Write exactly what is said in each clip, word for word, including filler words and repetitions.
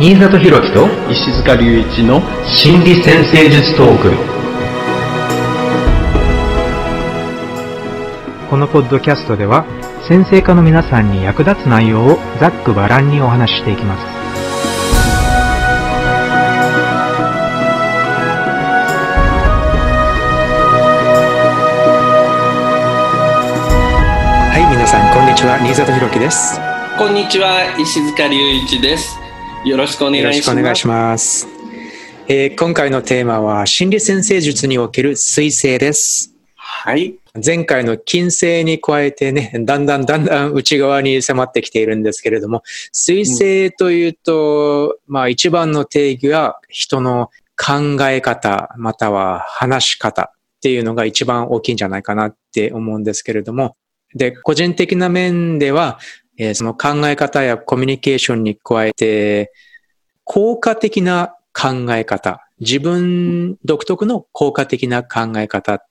新里弘樹と石塚隆一の心理占星術トーク。このポッドキャストでは占星家の皆さんに役立つ内容をざっくばらんにお話ししていきます。はい、皆さんこんにちは、新里弘樹です。こんにちは、石塚隆一です。よろしくお願いします。えー、今回のテーマは心理占星術における水星です。はい、前回の金星に加えてね、だんだんだんだん内側に迫ってきているんですけれども、水星というと、うん、まあ一番の定義は人の考え方または話し方っていうのが一番大きいんじゃないかなって思うんですけれども、で個人的な面ではその考え方やコミュニケーションに加えて、効果的な考え方、自分独特の効果的な考え方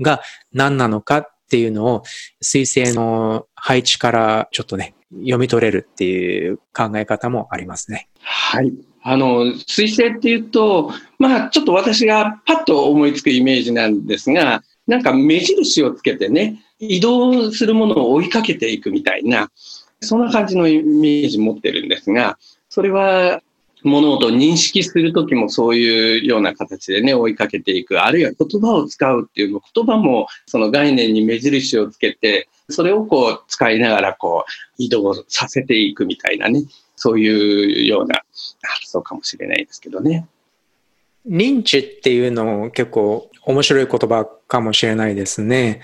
が何なのかっていうのを、水星の配置からちょっとね、読み取れるっていう考え方もありますね。はい。あの、水星っていうと、まあちょっと私がパッと思いつくイメージなんですが、なんか目印をつけてね、移動するものを追いかけていくみたいな、そんな感じのイメージ持ってるんですが、それは物事を認識するときもそういうような形でね、追いかけていく、あるいは言葉を使うっていうの、言葉もその概念に目印をつけて、それをこう使いながらこう移動させていくみたいなね、そういうような発想かもしれないですけどね。認知っていうのも結構面白い言葉かもしれないですね。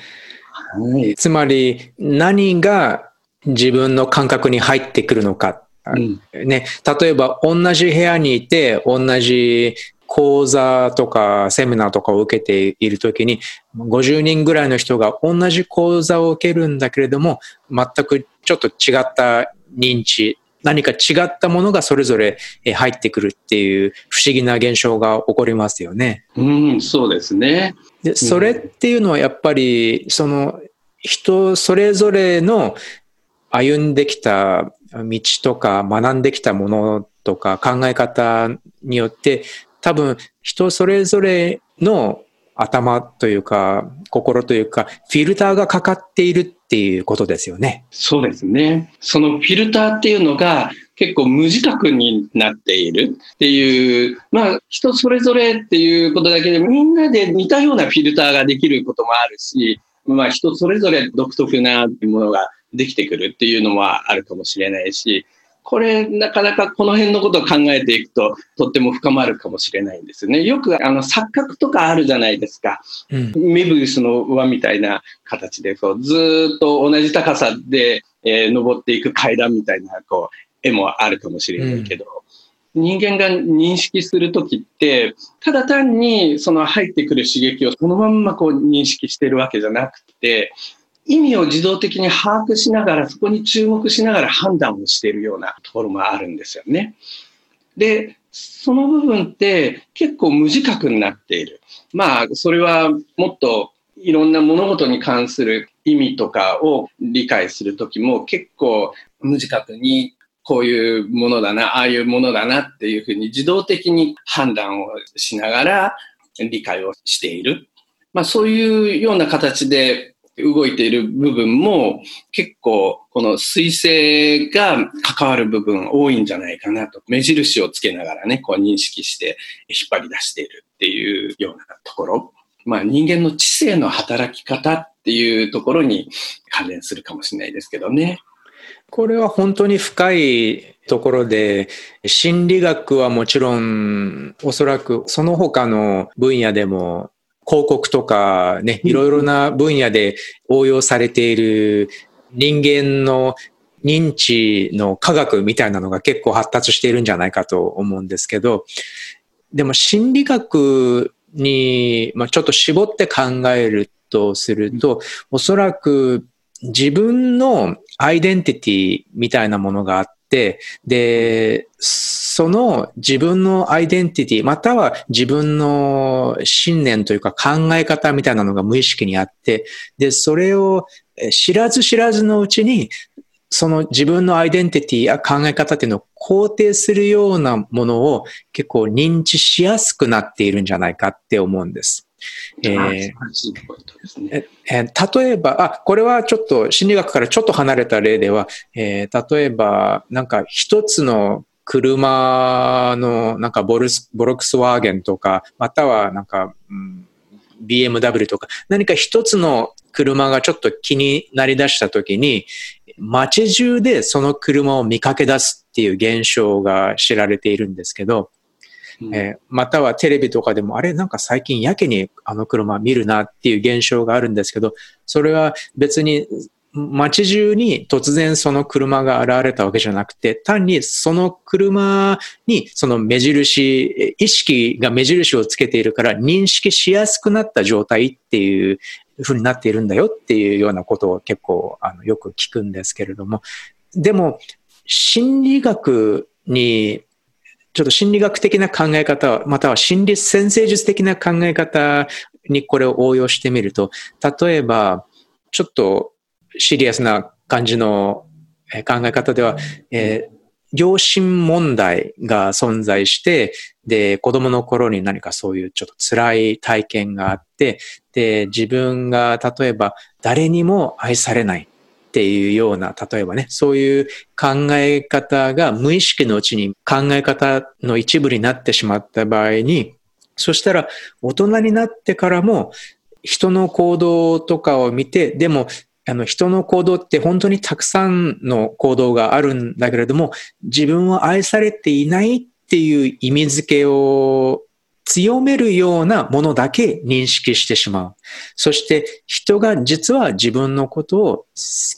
はい、つまり何が自分の感覚に入ってくるのか、うんね、例えば同じ部屋にいて同じ講座とかセミナーとかを受けているときにごじゅうにんぐらいの人が同じ講座を受けるんだけれども、全くちょっと違った認知、何か違ったものがそれぞれ入ってくるっていう不思議な現象が起こりますよね。うん、そうですね。で、それっていうのはやっぱりその人それぞれの歩んできた道とか学んできたものとか考え方によって、多分人それぞれの頭というか心というかフィルターがかかっているっていうことですよね。そうですね。そのフィルターっていうのが結構無自覚になっているっていう、まあ人それぞれっていうことだけでみんなで似たようなフィルターができることもあるし、まあ人それぞれ独特なものができてくるっていうのはあるかもしれないし、これなかなかこの辺のことを考えていくととっても深まるかもしれないんですね。よくあの錯覚とかあるじゃないですか、うん、メビウスの輪みたいな形でこうずっと同じ高さで、えー、登っていく階段みたいなこう絵もあるかもしれないけど、うん、人間が認識するときってただ単にその入ってくる刺激をそのまんまこう認識してるわけじゃなくて、意味を自動的に把握しながら、そこに注目しながら判断をしているようなところもあるんですよね。で、その部分って結構無自覚になっている。まあ、それはもっといろんな物事に関する意味とかを理解するときも結構無自覚にこういうものだな、ああいうものだなっていうふうに自動的に判断をしながら理解をしている。まあ、そういうような形で動いている部分も結構この水星が関わる部分多いんじゃないかなと、目印をつけながらね、こう認識して引っ張り出しているっていうようなところ、まあ人間の知性の働き方っていうところに関連するかもしれないですけどね。これは本当に深いところで、心理学はもちろん、おそらくその他の分野でも広告とかね、いろいろな分野で応用されている人間の認知の科学みたいなのが結構発達しているんじゃないかと思うんですけど、でも心理学にまあちょっと絞って考えるとすると、おそらく自分のアイデンティティみたいなものがあって、でその自分のアイデンティティまたは自分の信念というか考え方みたいなのが無意識にあって、でそれを知らず知らずのうちにその自分のアイデンティティや考え方っていうのを肯定するようなものを結構認知しやすくなっているんじゃないかって思うんです。えー、えー、例えば、あ、これはちょっと心理学からちょっと離れた例では、えー、例えばなんか一つの車のなんかボルス、ボルクスワーゲンとか、またはなんか、うん、ビーエムダブリュー とか、何か一つの車がちょっと気になりだしたときに、街中でその車を見かけ出すっていう現象が知られているんですけど、うんえー、またはテレビとかでも、あれなんか最近やけにあの車見るなっていう現象があるんですけど、それは別に街中に突然その車が現れたわけじゃなくて、単にその車にその目印、意識が目印をつけているから認識しやすくなった状態っていうふうになっているんだよっていうようなことを結構あのよく聞くんですけれども、でも心理学にちょっと心理学的な考え方、または心理先生術的な考え方にこれを応用してみると、例えばちょっとシリアスな感じの考え方では、えー、良心問題が存在して、で、子供の頃に何かそういうちょっと辛い体験があって、で、自分が例えば誰にも愛されないっていうような、例えばね、そういう考え方が無意識のうちに考え方の一部になってしまった場合に、そしたら大人になってからも人の行動とかを見て、でもあの人の行動って本当にたくさんの行動があるんだけれども、自分は愛されていないっていう意味付けを強めるようなものだけ認識してしまう。そして人が実は自分のことを好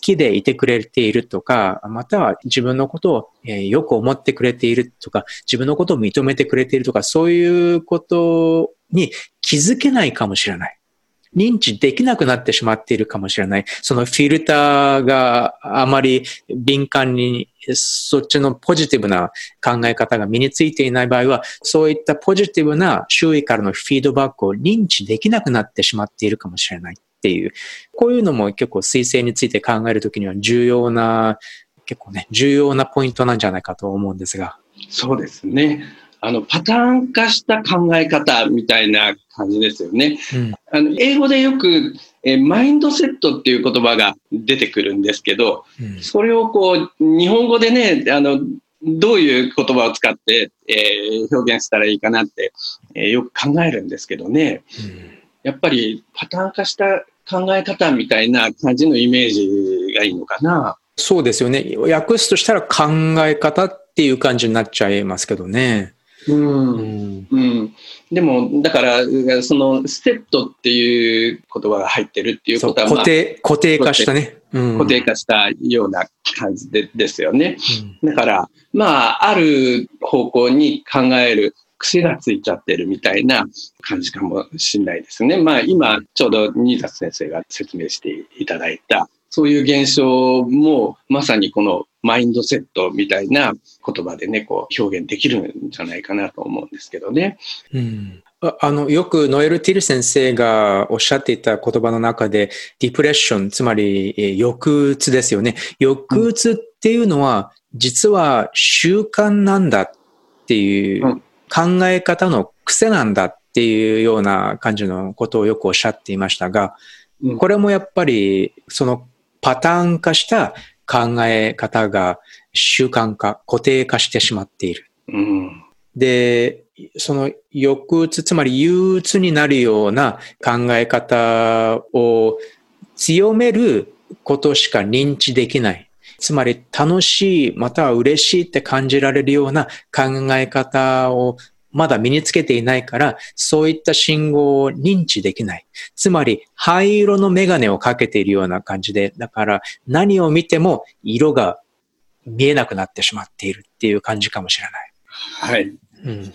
きでいてくれているとか、または自分のことをよく思ってくれているとか、自分のことを認めてくれているとか、そういうことに気づけないかもしれない。認知できなくなってしまっているかもしれない。そのフィルターがあまり敏感に、そっちのポジティブな考え方が身についていない場合は、そういったポジティブな周囲からのフィードバックを認知できなくなってしまっているかもしれないっていう。こういうのも結構彗星について考えるときには重要な、結構ね、重要なポイントなんじゃないかと思うんですが。そうですね。あの、パターン化した考え方みたいな感じですよね。うん、あの英語でよくえマインドセットっていう言葉が出てくるんですけど、うん、それをこう、日本語でね、あの、どういう言葉を使って、えー、表現したらいいかなって、えー、よく考えるんですけどね、うん。やっぱりパターン化した考え方みたいな感じのイメージがいいのかな。そうですよね。訳すとしたら考え方っていう感じになっちゃいますけどね。うんうん、でもだからそのセットっていう言葉が入ってるっていうことは、まあ、固定、固定化したね、うん、固定化したような感じでですよね、うん、だからまあある方向に考える癖がついちゃってるみたいな感じかもしれないですね。まあ今ちょうど新里先生が説明していただいたそういう現象もまさにこのマインドセットみたいな言葉でね、こう表現できるんじゃないかなと思うんですけどね。うん、あ, あの、よくノエル・ティル先生がおっしゃっていた言葉の中で、ディプレッション、つまり、えー、抑うつですよね。抑うつっていうのは、うん、実は習慣なんだっていう、うん、考え方の癖なんだっていうような感じのことをよくおっしゃっていましたが、うん、これもやっぱり、その、パターン化した考え方が習慣化、固定化してしまっている。うん、で、その抑うつ、つまり憂鬱になるような考え方を強めることしか認知できない。つまり楽しい、または嬉しいって感じられるような考え方をまだ身につけていないから、そういった信号を認知できない。つまり、灰色のメガネをかけているような感じで、だから何を見ても色が見えなくなってしまっているっていう感じかもしれない。はい。うん。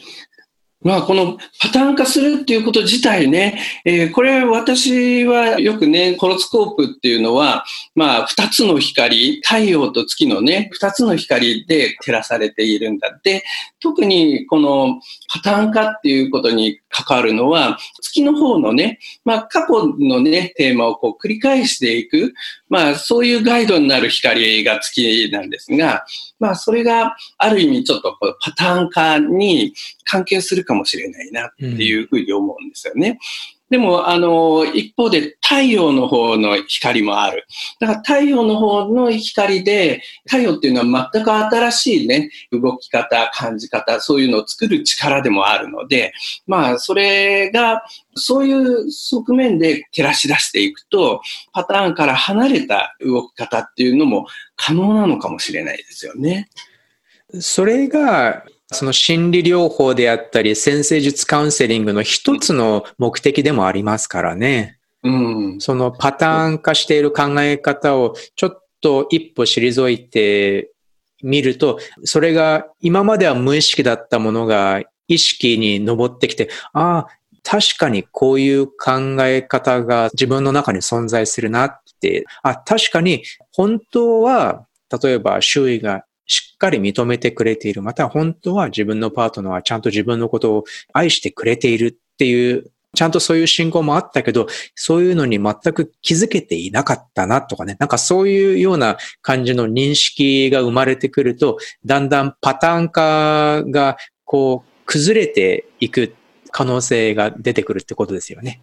まあ、このパターン化するっていうこと自体ね、えー、これ私はよくね、ホロスコープっていうのは、まあ、二つの光、太陽と月のね、二つの光で照らされているんだって、特にこのパターン化っていうことに関わるのは、月の方のね、まあ、過去のね、テーマをこう繰り返していく、まあ、そういうガイドになる光が月なんですが、まあ、それがある意味ちょっとパターン化に関係するかもしれないなっていうふうに思うんですよね。うんでも、あの、一方で太陽の方の光もある。だから太陽の方の光で、太陽っていうのは全く新しいね、動き方、感じ方、そういうのを作る力でもあるので、まあ、それが、そういう側面で照らし出していくと、パターンから離れた動き方っていうのも可能なのかもしれないですよね。それが、その心理療法であったり、占星術カウンセリングの一つの目的でもありますからね。うん、そのパターン化している考え方をちょっと一歩退いてみると、それが今までは無意識だったものが意識に上ってきて、ああ、確かにこういう考え方が自分の中に存在するなって、あ、確かに本当は、例えば周囲がしっかり認めてくれている。また本当は自分のパートナーはちゃんと自分のことを愛してくれているっていう、ちゃんとそういう信号もあったけど、そういうのに全く気づけていなかったなとかね。なんかそういうような感じの認識が生まれてくると、だんだんパターン化がこう崩れていく可能性が出てくるってことですよね。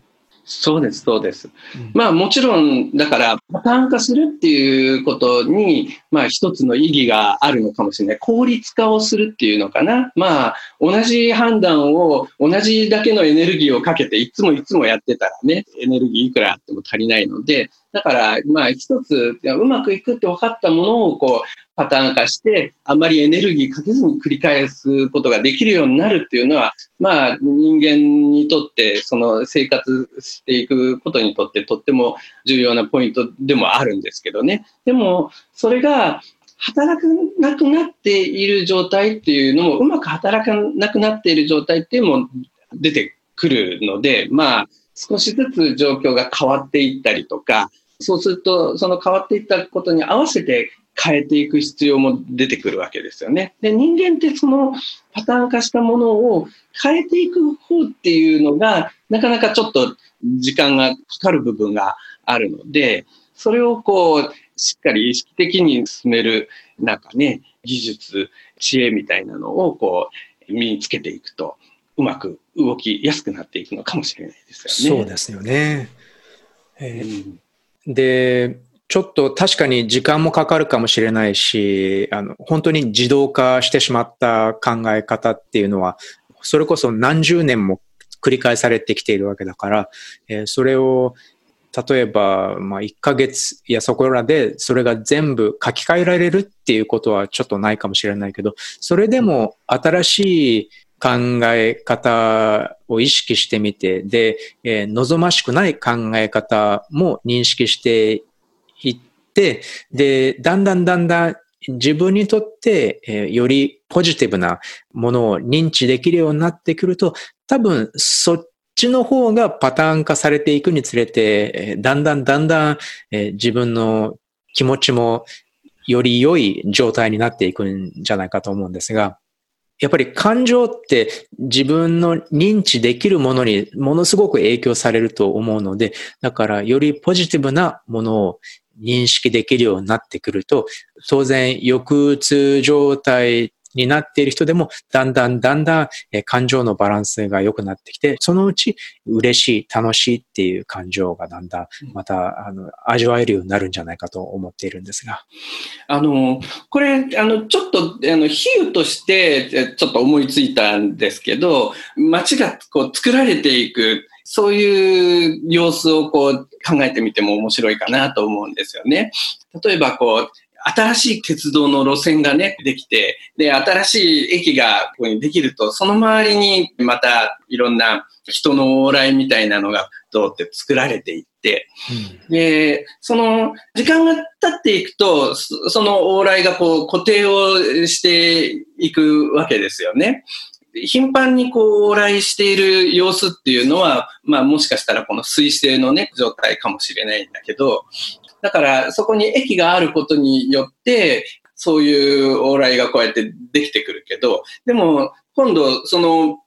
そうです、そうです。まあもちろん、だから、パターン化するっていうことに、まあ一つの意義があるのかもしれない。効率化をするっていうのかな。まあ、同じ判断を、同じだけのエネルギーをかけて、いつもいつもやってたらね、エネルギーいくらあっても足りないので、だから、まあ一つ、うまくいくって分かったものを、こう、パターン化して、あまりエネルギーかけずに繰り返すことができるようになるっていうのは、まあ人間にとって、その生活していくことにとってとっても重要なポイントでもあるんですけどね。でも、それが働かなくなっている状態っていうのも、うまく働かなくなっている状態っていうのも出てくるので、まあ少しずつ状況が変わっていったりとか、そうするとその変わっていったことに合わせて、変えていく必要も出てくるわけですよね。で、人間ってそのパターン化したものを変えていく方っていうのが、なかなかちょっと時間がかかる部分があるので、それをこう、しっかり意識的に進める、なんかね、技術、知恵みたいなのをこう、身につけていくと、うまく動きやすくなっていくのかもしれないですよね。そうですよね。えーうん、で、ちょっと確かに時間もかかるかもしれないし、あの、本当に自動化してしまった考え方っていうのは、それこそ何十年も繰り返されてきているわけだから、えー、それを、例えば、まあ、いっかげつやそこらで、それが全部書き換えられるっていうことはちょっとないかもしれないけど、それでも新しい考え方を意識してみて、で、えー、望ましくない考え方も認識して行って、で、だんだんだんだん自分にとって、えー、よりポジティブなものを認知できるようになってくると、多分そっちの方がパターン化されていくにつれて、えー、だんだんだんだん、えー、自分の気持ちもより良い状態になっていくんじゃないかと思うんですが、やっぱり感情って自分の認知できるものにものすごく影響されると思うので、だからよりポジティブなものを認識できるようになってくると、当然抑うつ状態になっている人でもだんだんだんだん感情のバランスが良くなってきて、そのうち嬉しい、楽しいっていう感情がだんだんまたあの味わえるようになるんじゃないかと思っているんですが、あのこれあのちょっとあの比喩としてちょっと思いついたんですけど、街がこう作られていく。そういう様子をこう考えてみても面白いかなと思うんですよね。例えばこう、新しい鉄道の路線がね、できて、で、新しい駅がここにできると、その周りにまたいろんな人の往来みたいなのがどうって作られていって、うん、で、その時間が経っていくと、その往来がこう固定をしていくわけですよね。頻繁にこう往来している様子っていうのは、まあもしかしたらこの水性のね、状態かもしれないんだけど、だからそこに駅があることによって、そういう往来がこうやってできてくるけど、でも今度その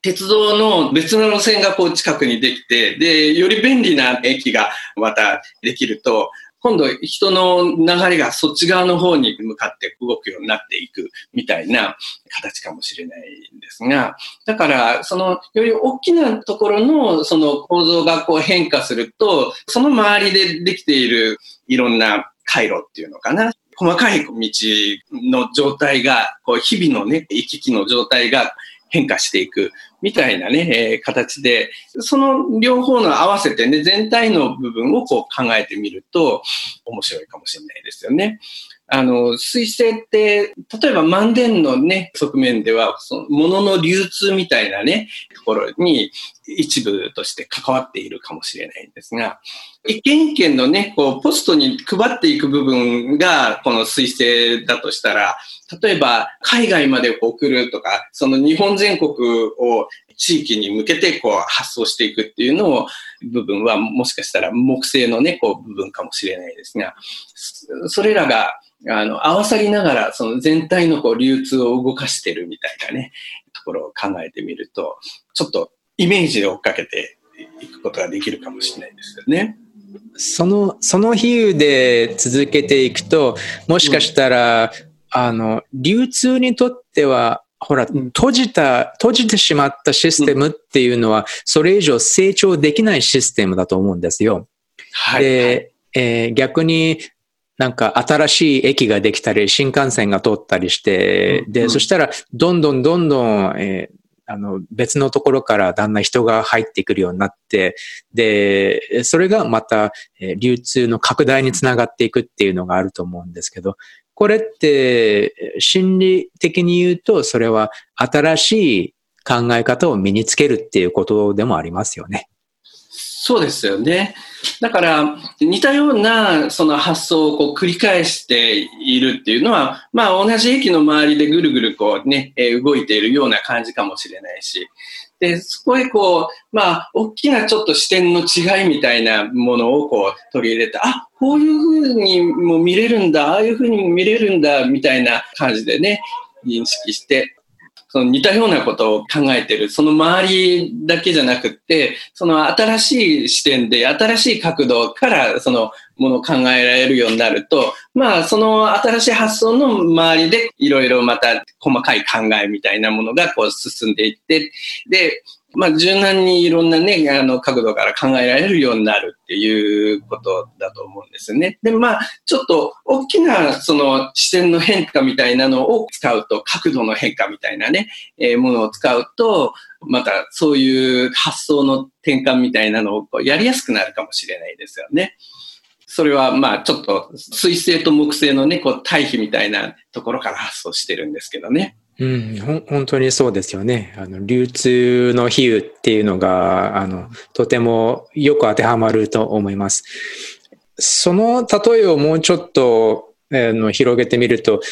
鉄道の別の路線がこう近くにできて、で、より便利な駅がまたできると、今度人の流れがそっち側の方に向かって動くようになっていくみたいな形かもしれないんですが、だからそのより大きなところのその構造がこう変化すると、その周りでできているいろんな回路っていうのかな、細かい道の状態がこう日々のね行き来の状態が変化していくみたいなね、えー、形で、その両方の合わせてね、全体の部分をこう考えてみると面白いかもしれないですよね。あの、水星って、例えば満点のね、側面では、その物の流通みたいなね、ところに一部として関わっているかもしれないんですが、一軒一軒のね、こう、ポストに配っていく部分が、この水星だとしたら、例えば海外まで送るとか、その日本全国を地域に向けてこう発送していくっていうのを部分はもしかしたら木星のねこう部分かもしれないですが、それらがあの合わさりながらその全体のこう流通を動かしてるみたいなねところを考えてみると、ちょっとイメージで追っかけていくことができるかもしれないですよね。そのその比喩で続けていくと、もしかしたら、うん、あの流通にとってはほら、閉じた、閉じてしまったシステムっていうのは、それ以上成長できないシステムだと思うんですよ。はい、で、えー、逆になんか新しい駅ができたり、新幹線が通ったりして、で、そしたら、どんどんどんどん、えー、あの、別のところからだんだん人が入ってくるようになって、で、それがまた、えー、流通の拡大につながっていくっていうのがあると思うんですけど、これって心理的に言うと、それは新しい考え方を身につけるっていうことでもありますよね。そうですよね。だから似たようなその発想をこう繰り返しているっていうのは、まあ同じ駅の周りでぐるぐるこうね、動いているような感じかもしれないし、で、そこへこう、まあ、大きなちょっと視点の違いみたいなものをこう取り入れて、あ、こういうふうにも見れるんだ、ああいうふうにも見れるんだ、みたいな感じでね、認識して、その似たようなことを考えてる、その周りだけじゃなくって、その新しい視点で、新しい角度からそのものを考えられるようになると、まあ、その新しい発想の周りで、いろいろまた細かい考えみたいなものがこう進んでいって、で、まあ、柔軟にいろんなね、あの、角度から考えられるようになるっていうことだと思うんですよね。で、まあ、ちょっと大きな、その、視点の変化みたいなのを使うと、角度の変化みたいなね、えー、ものを使うと、また、そういう発想の転換みたいなのをこうやりやすくなるかもしれないですよね。それは、まあ、ちょっと、水星と木星のね、こう、対比みたいなところから発想してるんですけどね。うん、ほ本当にそうですよね。あの、流通の比喩っていうのが、あの、とてもよく当てはまると思います。その例えをもうちょっと、えー、の広げてみると、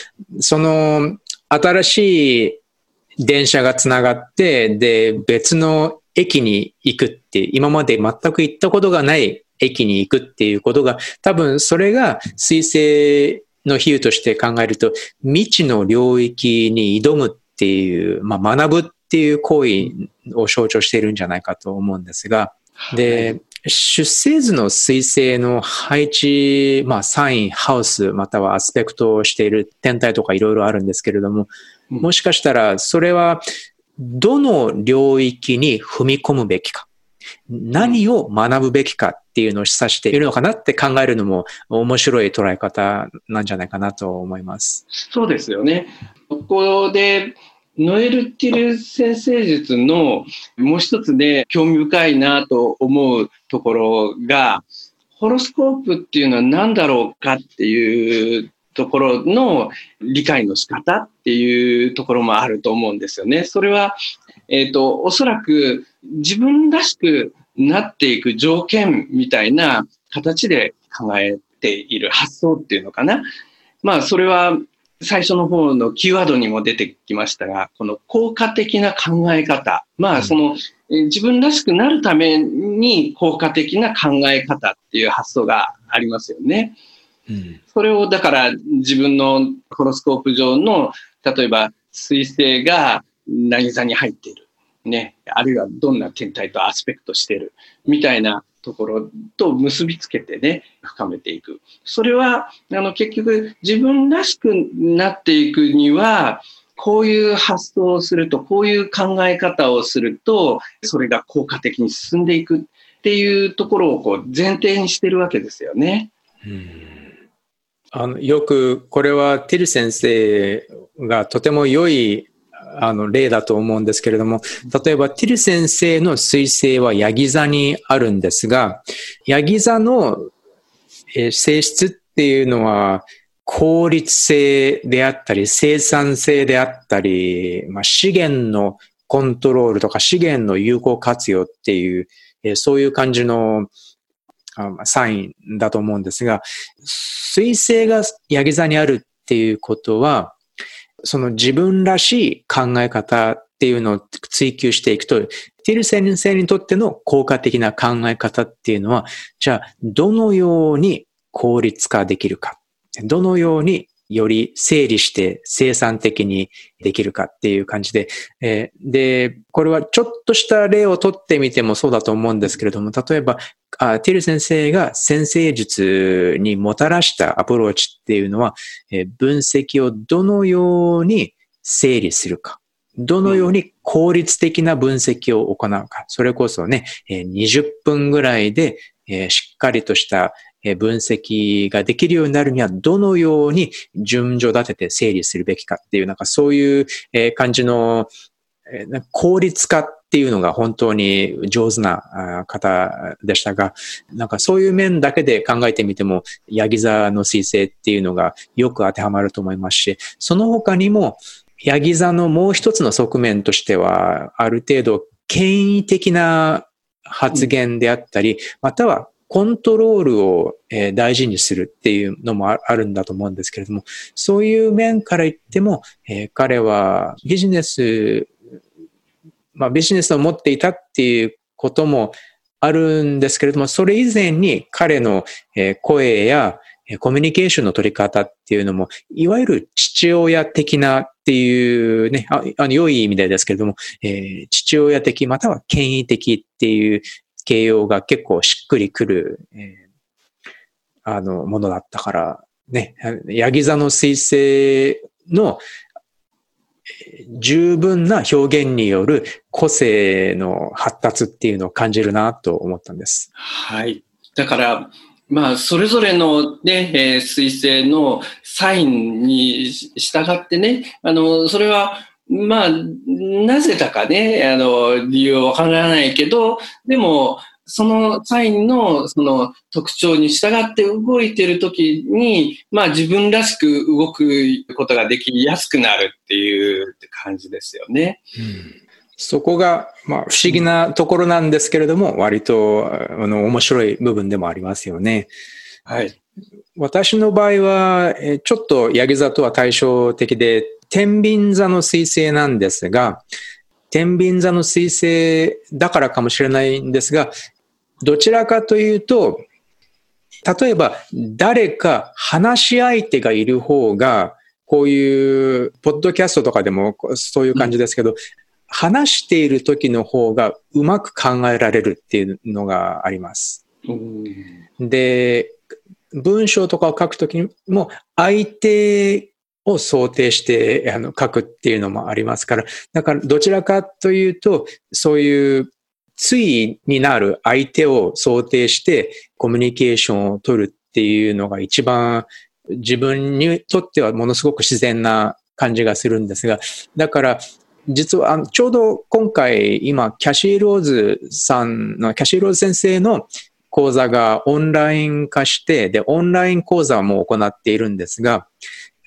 その、新しい電車がつながって、で、別の駅に行くって、今まで全く行ったことがない駅に行くっていうことが、多分それが水星の比喩として考えると、未知の領域に挑むっていう、まあ、学ぶっていう行為を象徴しているんじゃないかと思うんですが、で、出生図の水星の配置、まあ、サイン、ハウス、またはアスペクトをしている天体とかいろいろあるんですけれども、もしかしたらそれはどの領域に踏み込むべきか、何を学ぶべきかっていうのを示唆しているのかなって考えるのも面白い捉え方なんじゃないかなと思います。そうですよね。ここでノエル・ティル占星術のもう一つで興味深いなと思うところが、ホロスコープっていうのは何だろうかっていうところの理解の仕方っていうところもあると思うんですよね。それは、えっと、おそらく自分らしくなっていく条件みたいな形で考えている発想っていうのかな。まあ、それは最初の方のキーワードにも出てきましたが、この効果的な考え方。まあ、その、自分らしくなるために効果的な考え方っていう発想がありますよね。うん、それをだから自分のホロスコープ上の、例えば水星が何座に入っている、ね、あるいはどんな天体とアスペクトしてるみたいなところと結びつけてね、深めていく。それはあの結局自分らしくなっていくには、こういう発想をすると、こういう考え方をすると、それが効果的に進んでいくっていうところをこう前提にしてるわけですよね。うん、あのよくこれはティル先生がとても良いあの例だと思うんですけれども、例えばティル先生の彗星はヤギ座にあるんですが、ヤギ座の性質っていうのは効率性であったり生産性であったり、まあ、資源のコントロールとか資源の有効活用っていう、そういう感じのサインだと思うんですが、彗星がヤギ座にあるっていうことは、その自分らしい考え方っていうのを追求していくと、ティル先生にとっての効果的な考え方っていうのは、じゃあどのように効率化できるか、どのようにより整理して生産的にできるかっていう感じで、えー、で、これはちょっとした例をとってみてもそうだと思うんですけれども、例えば、あ、ティル先生が占星術にもたらしたアプローチっていうのは、えー、分析をどのように整理するか、どのように効率的な分析を行うか、うん、それこそね、えー、にじゅっぷんぐらいで、えー、しっかりとした分析ができるようになるにはどのように順序立てて整理するべきかっていう、なんかそういう感じの効率化っていうのが本当に上手な方でしたが、なんかそういう面だけで考えてみてもヤギ座の彗星っていうのがよく当てはまると思いますし、その他にもヤギ座のもう一つの側面としては、ある程度権威的な発言であったり、またはコントロールを大事にするっていうのもあるんだと思うんですけれども、そういう面から言っても、彼はビジネス、まあビジネスを持っていたっていうこともあるんですけれども、それ以前に彼の声やコミュニケーションの取り方っていうのも、いわゆる父親的なっていうね、あの良い意味でですけれども、父親的または権威的っていう形容が結構しっくりくる、えー、あのものだったからね、ヤギ座の彗星の十分な表現による個性の発達っていうのを感じるなと思ったんです。はい。だからまあそれぞれのね、えー、彗星のサインに従ってね、あのそれはまあ、なぜだかね、あの、理由はわからないけど、でも、そのサインの、その特徴に従って動いてるときに、まあ自分らしく動くことができやすくなるっていう感じですよね。うん、そこが、まあ不思議なところなんですけれども、うん、割と、あの、面白い部分でもありますよね。はい。私の場合は、ちょっとヤギ座とは対照的で、天秤座の彗星なんですが、天秤座の彗星だからかもしれないんですが、どちらかというと、例えば誰か話し相手がいる方が、こういうポッドキャストとかでもそういう感じですけど、うん、話している時の方がうまく考えられるっていうのがあります。うん、で、文章とかを書くときも相手を想定してあの書くっていうのもありますから、だからどちらかというと、そういう対になる相手を想定してコミュニケーションを取るっていうのが一番自分にとってはものすごく自然な感じがするんですが、だから実はあのちょうど今回今キャシー・ローズさんの、キャシー・ローズ先生の講座がオンライン化して、で、オンライン講座も行っているんですが、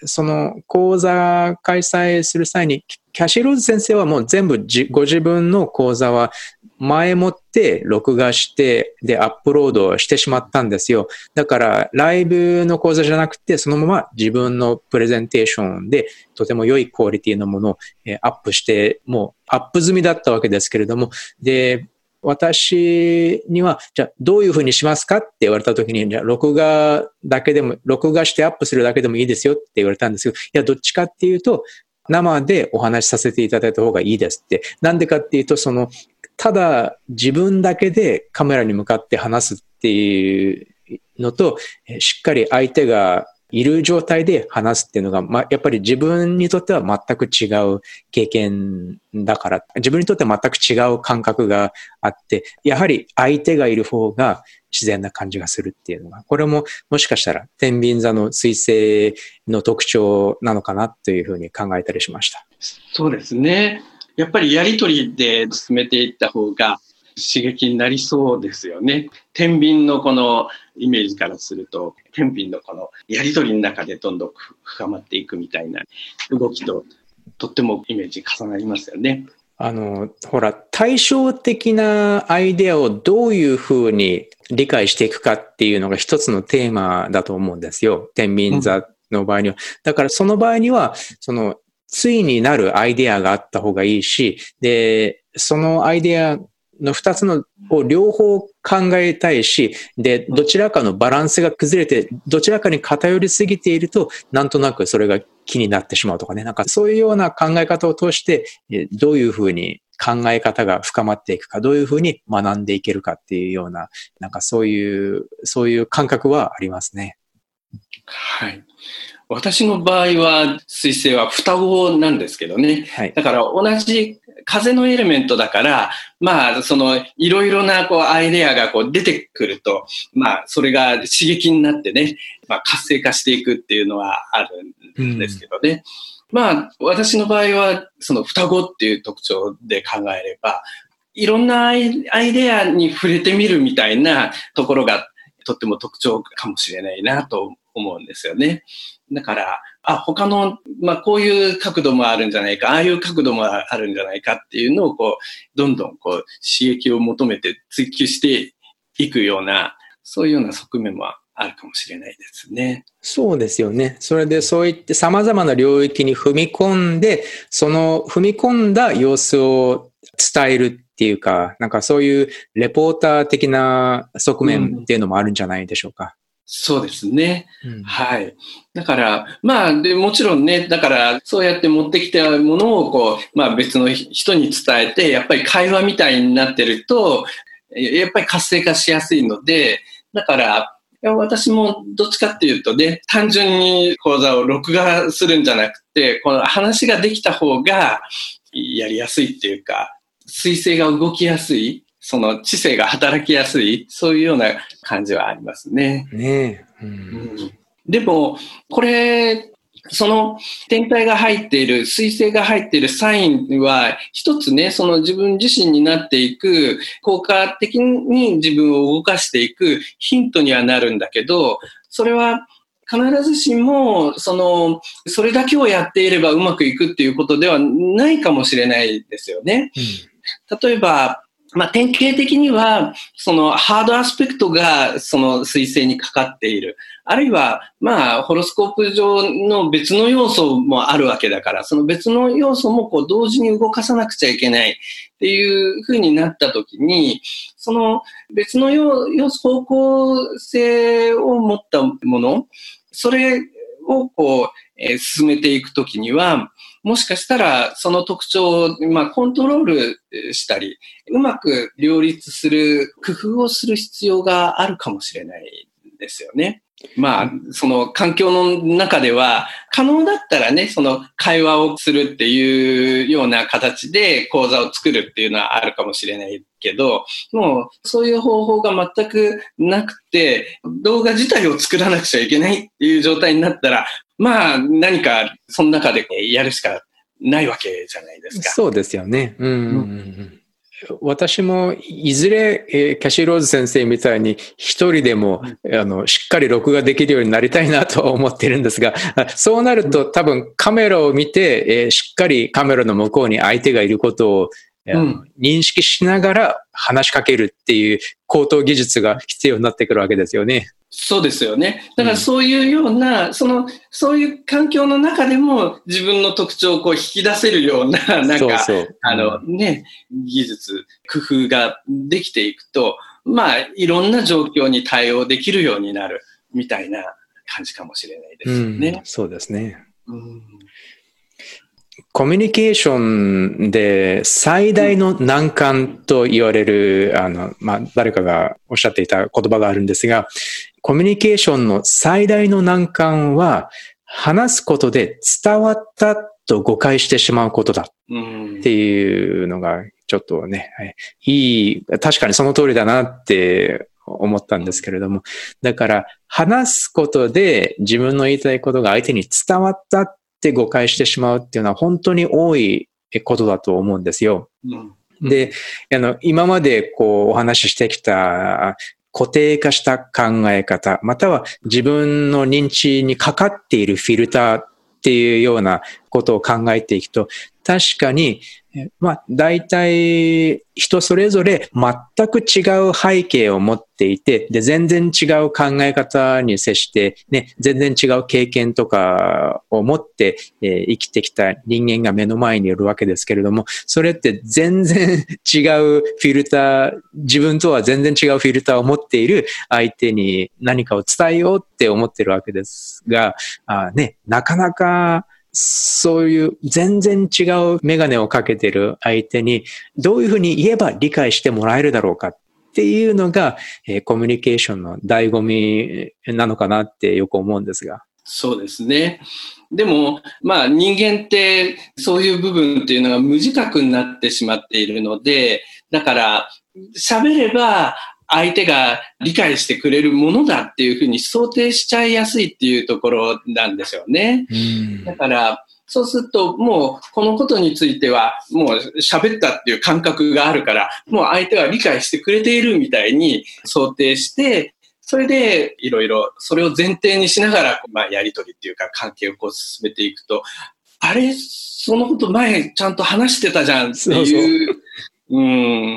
その講座開催する際に、キャシー・ローズ先生はもう全部じご自分の講座は前もって録画して、で、アップロードしてしまったんですよ。だから、ライブの講座じゃなくて、そのまま自分のプレゼンテーションで、とても良いクオリティのものをアップして、もうアップ済みだったわけですけれども、で、私には、じゃあどういうふうにしますかって言われたときに、じゃあ録画だけでも、録画してアップするだけでもいいですよって言われたんですけど、いや、どっちかっていうと、生でお話しさせていただいた方がいいですって。なんでかっていうと、その、ただ自分だけでカメラに向かって話すっていうのと、しっかり相手がいる状態で話すっていうのが、まあ、やっぱり自分にとっては全く違う経験だから、自分にとっては全く違う感覚があって、やはり相手がいる方が自然な感じがするっていうのが、これももしかしたら天秤座の水星の特徴なのかなというふうに考えたりしました。そうですね。やっぱりやりとりで進めていった方が刺激になりそうですよね。天秤のこのイメージからすると、天秤のこのやり取りの中でどんどん深まっていくみたいな動きととってもイメージ重なりますよね。あの、ほら、対照的なアイデアをどういうふうに理解していくかっていうのが一つのテーマだと思うんですよ。天秤座の場合には。うん、だからその場合には、その、対になるアイデアがあった方がいいし、で、そのアイデアの二つのを両方考えたいし、で、どちらかのバランスが崩れて、どちらかに偏りすぎていると、なんとなくそれが気になってしまうとかね、なんかそういうような考え方を通して、どういうふうに考え方が深まっていくか、どういうふうに学んでいけるかっていうような、なんかそういう、そういう感覚はありますね。はい。私の場合は、水星は双子なんですけどね。はい、だから同じ風のエレメントだから、まあ、その、いろいろな、こう、アイデアが、こう、出てくると、まあ、それが刺激になってね、まあ、活性化していくっていうのはあるんですけどね。うん、まあ、私の場合は、その、双子っていう特徴で考えれば、いろんなアイデアに触れてみるみたいなところが、とっても特徴かもしれないなと思うんですよね。だから、あ、他の、まあ、こういう角度もあるんじゃないか、ああいう角度もあるんじゃないかっていうのを、こう、どんどん、こう、刺激を求めて追求していくような、そういうような側面もあるかもしれないですね。そうですよね。それでそういって様々な領域に踏み込んで、その踏み込んだ様子を伝えるっていうか、なんかそういうレポーター的な側面っていうのもあるんじゃないでしょうか。うん、そうですね。うん、はい。だから、まあ、で、もちろんね、だから、そうやって持ってきたものを、こう、まあ別の人に伝えて、やっぱり会話みたいになってると、やっぱり活性化しやすいので、だから、私もどっちかっていうとね、単純に講座を録画するんじゃなくて、この話ができた方がやりやすいっていうか、水星が動きやすい。その知性が働きやすい、そういうような感じはありますね。ねえ、うんうん、でも、これ、その天体が入っている、水星が入っているサインは、一つね、その自分自身になっていく、効果的に自分を動かしていくヒントにはなるんだけど、それは必ずしも、その、それだけをやっていればうまくいくっていうことではないかもしれないですよね。うん、例えば、まあ、典型的には、そのハードアスペクトがその水星にかかっている。あるいは、まあ、ホロスコープ上の別の要素もあるわけだから、その別の要素もこう同時に動かさなくちゃいけないっていう風になったときに、その別の要素、方向性を持ったもの、それをこう、えー、進めていくときには、もしかしたらその特徴を、まあ、コントロールしたり、うまく両立する工夫をする必要があるかもしれないですよね。まあ、その環境の中では、可能だったらね、その会話をするっていうような形で講座を作るっていうのはあるかもしれないけど、もうそういう方法が全くなくて、動画自体を作らなくちゃいけないっていう状態になったら、まあ何かその中でやるしかないわけじゃないですか。そうですよね。うんうんうん。私もいずれ、えー、キャシー・ローズ先生みたいに一人でも、うん、あのしっかり録画できるようになりたいなとは思っているんですが、そうなると多分カメラを見て、えー、しっかりカメラの向こうに相手がいることを、うん、認識しながら話しかけるっていう高等技術が必要になってくるわけですよね。そうですよね。だからそういうような、うん、その、そういう環境の中でも自分の特徴をこう引き出せるような、なんか、そうそう、うん、あのね、技術、工夫ができていくと、まあ、いろんな状況に対応できるようになるみたいな感じかもしれないですよね。うん、そうですね。うん、コミュニケーションで最大の難関と言われる、あの、まあ、誰かがおっしゃっていた言葉があるんですが、コミュニケーションの最大の難関は、話すことで伝わったと誤解してしまうことだっていうのが、ちょっとね、いい、確かにその通りだなって思ったんですけれども、だから話すことで自分の言いたいことが相手に伝わったって誤解してしまうっていうのは本当に多いことだと思うんですよ。で、あの、今までこうお話ししてきた固定化した考え方、または自分の認知にかかっているフィルターっていうようなことを考えていくと、確かに、まあ、大体人それぞれ全く違う背景を持っていて、で、全然違う考え方に接して、ね、全然違う経験とかを持って、えー、生きてきた人間が目の前にいるわけですけれども、それって全然違うフィルター、自分とは全然違うフィルターを持っている相手に何かを伝えようって思ってるわけですが、あ、ね、なかなかそういう全然違うメガネをかけてる相手にどういうふうに言えば理解してもらえるだろうかっていうのが、えー、コミュニケーションの醍醐味なのかなってよく思うんですが。そうですね。でも、まあ人間ってそういう部分っていうのが無自覚になってしまっているので、だから喋れば相手が理解してくれるものだっていうふうに想定しちゃいやすいっていうところなんですよね。うん、だから、そうするともうこのことについてはもう喋ったっていう感覚があるから、もう相手は理解してくれているみたいに想定して、それでいろいろそれを前提にしながら、まあ、やりとりっていうか関係をこう進めていくと、あれ、そのこと前ちゃんと話してたじゃんっていう、そうそう、う